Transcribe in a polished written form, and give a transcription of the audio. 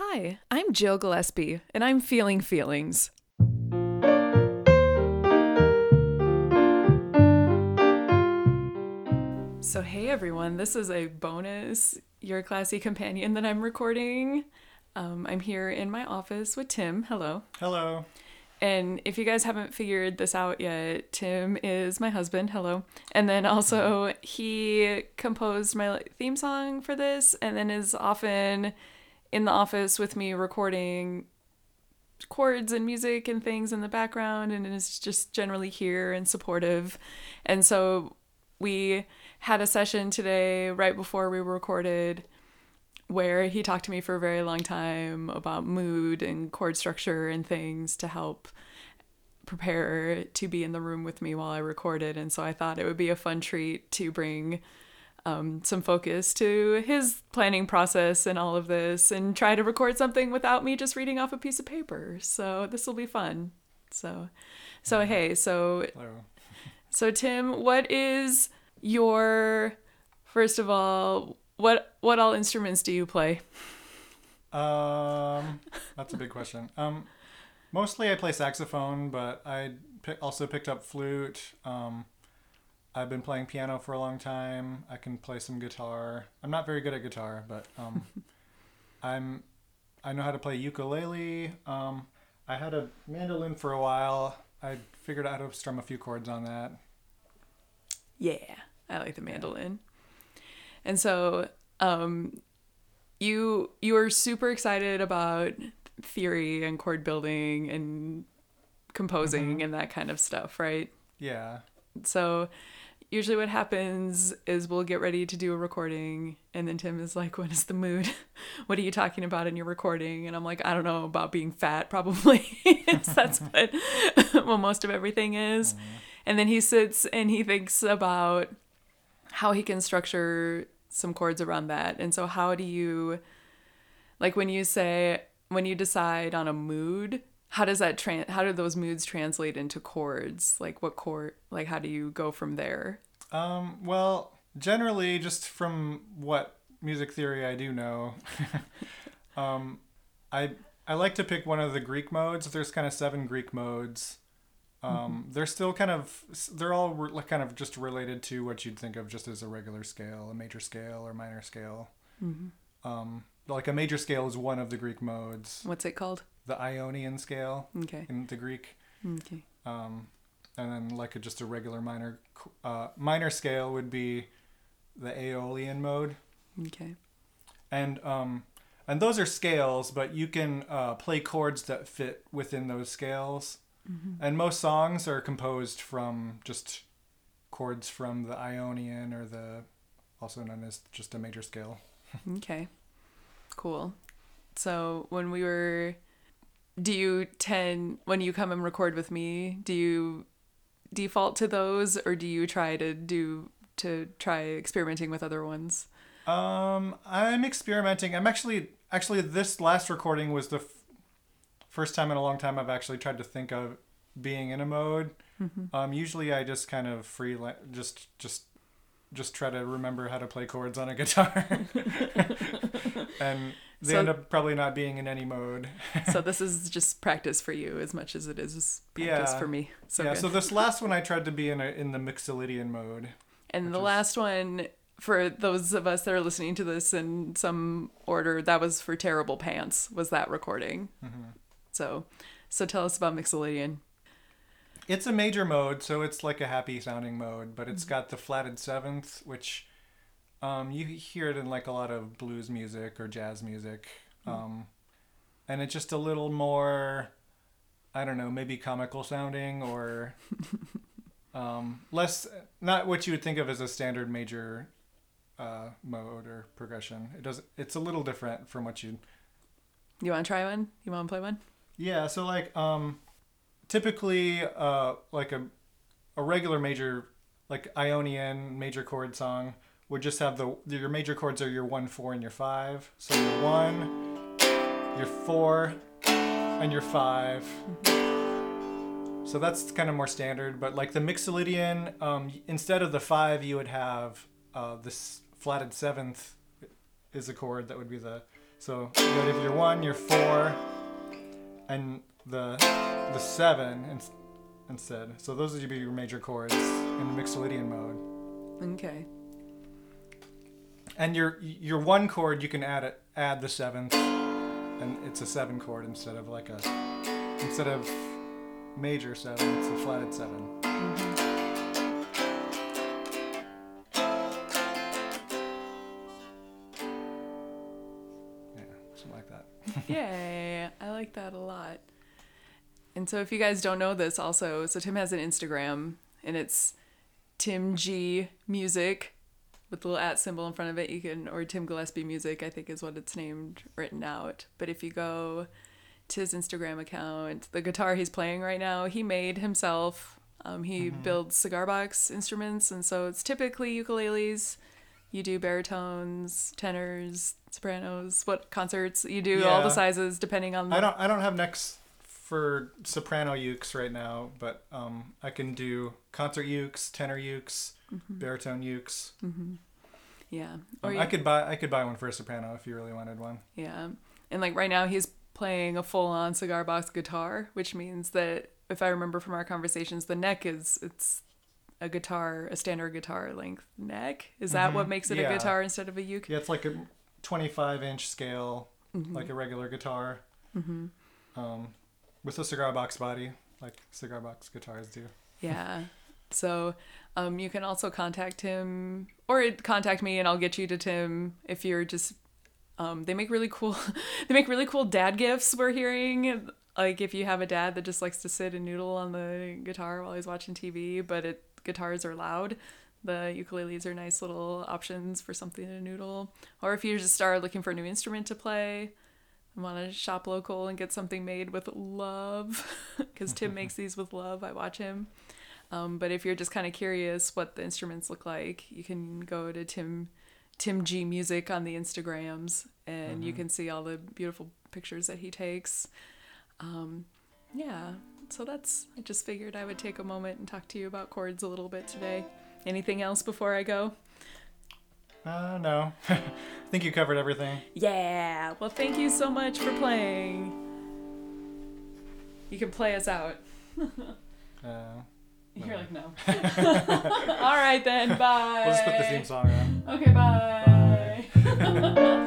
Hi, I'm Jill Gillespie, and I'm Feeling Feelings. So hey everyone, this is a bonus Your Classy Companion that I'm recording. I'm here in my office with Tim. Hello. Hello. And if you guys haven't figured this out yet, Tim is my husband. Hello. And then also he composed my theme song for this and then is often in the office with me recording chords and music and things in the background and is just generally here and supportive. And so we had a session today right before we recorded where he talked to me for a very long time about mood and chord structure and things to help prepare to be in the room with me while I recorded. And so I thought it would be a fun treat to bring some focus to his planning process and all of this and try to record something without me just reading off a piece of paper. So this will be fun. So Tim, what is your, first of all, what all instruments do you play? That's a big question. Mostly I play saxophone, but I also picked up flute. I've been playing piano for a long time. I can play some guitar. I'm not very good at guitar, but I know how to play ukulele. I had a mandolin for a while. I figured out how to strum a few chords on that. Yeah, I like the mandolin. And so you are super excited about theory and chord building and composing and that kind of stuff, right? Yeah. So usually what happens is we'll get ready to do a recording and then Tim is like, what is the mood? What are you talking about in your recording? And I'm like, I don't know, about being fat probably. So that's what most of everything is. Mm-hmm. And then he sits and he thinks about how he can structure some chords around that. And so how do you, like when you decide on a mood, how do those moods translate into chords? Like what chord, like how do you go from there? Well, generally just from what music theory I do know, I like to pick one of the Greek modes. There's kind of 7 Greek modes. They're all kind of just related to what you'd think of just as a regular scale, a major scale or minor scale. Mm-hmm. Like a major scale is one of the Greek modes. What's it called? The Ionian scale. Okay. In the Greek. Okay. And then like just a regular minor scale would be the Aeolian mode. Okay. And those are scales, but you can play chords that fit within those scales. Mm-hmm. And most songs are composed from just chords from the Ionian or the, also known as just a major scale. Okay, cool. So when you come and record with me, do you default to those or do you try experimenting with other ones? I'm experimenting. I'm actually this last recording was the first time in a long time I've actually tried to think of being in a mode. Mm-hmm. Usually I just kind of just try to remember how to play chords on a guitar. And they end up probably not being in any mode. So this is just practice for you as much as it is practice for me. So this last one I tried to be in the Mixolydian mode. And the last one, for those of us that are listening to this in some order, that was for Terrible Pants, was that recording. Mm-hmm. So tell us about Mixolydian. It's a major mode, so it's like a happy sounding mode, but it's got the flatted seventh, which you hear it in like a lot of blues music or jazz music. And it's just a little more, I don't know, maybe comical sounding or less, not what you would think of as a standard major mode or progression. It's a little different from what you'd... You want to try one? You want to play one? Yeah, so like typically like a regular major, like Ionian major chord song would just have your major chords are your 1, 4 and your 5. So your 1, your 4 and your 5. Mm-hmm. So that's kind of more standard, but like the Mixolydian, instead of the 5 you would have this flatted seventh is a chord that would be the So you got, if you're one, you're four, and the seven instead. So those would be your major chords in the Mixolydian mode. Okay. And your one chord, you can add the seventh, and it's a seven chord instead of instead of major seven, it's a flatted seven. Yeah, something like that. Yay, I like that a lot. And so if you guys don't know this also, so Tim has an Instagram, and it's Tim G Music with the little @ symbol in front of it. You can, or Tim Gillespie Music, I think is what it's named, written out. But if you go to his Instagram account, the guitar he's playing right now, he made himself. He builds cigar box instruments, and so it's typically ukuleles. You do baritones, tenors, sopranos. What concerts you do? Yeah. All the sizes, depending on. I don't have necks for soprano ukes right now, but I can do concert ukes, tenor ukes. Mm-hmm. Baritone ukes. Mm-hmm. Yeah. I could buy one for a soprano if you really wanted one. Yeah. And right now he's playing a full-on cigar box guitar, which means that, if I remember from our conversations, the neck it's a guitar, a standard guitar length neck. Is that what makes it a guitar instead of a uke? Yeah, it's like a 25-inch scale, like a regular guitar, with a cigar box body, like cigar box guitars do. Yeah. So you can also contact him, or contact me, and I'll get you to Tim if you're just they make really cool dad gifts, we're hearing. Like if you have a dad that just likes to sit and noodle on the guitar while he's watching TV, but guitars are loud, the ukuleles are nice little options for something to noodle. Or if you just are looking for a new instrument to play and want to shop local and get something made with love, because Tim makes these with love. I watch him. But if you're just kind of curious what the instruments look like, you can go to Tim G Music on the Instagrams, and you can see all the beautiful pictures that he takes. Yeah, so I just figured I would take a moment and talk to you about chords a little bit today. Anything else before I go? No. I think you covered everything. Yeah. Well, thank you so much for playing. You can play us out. You're like, no. All right, then. Bye. We'll just put the theme song on. Okay, bye. Bye.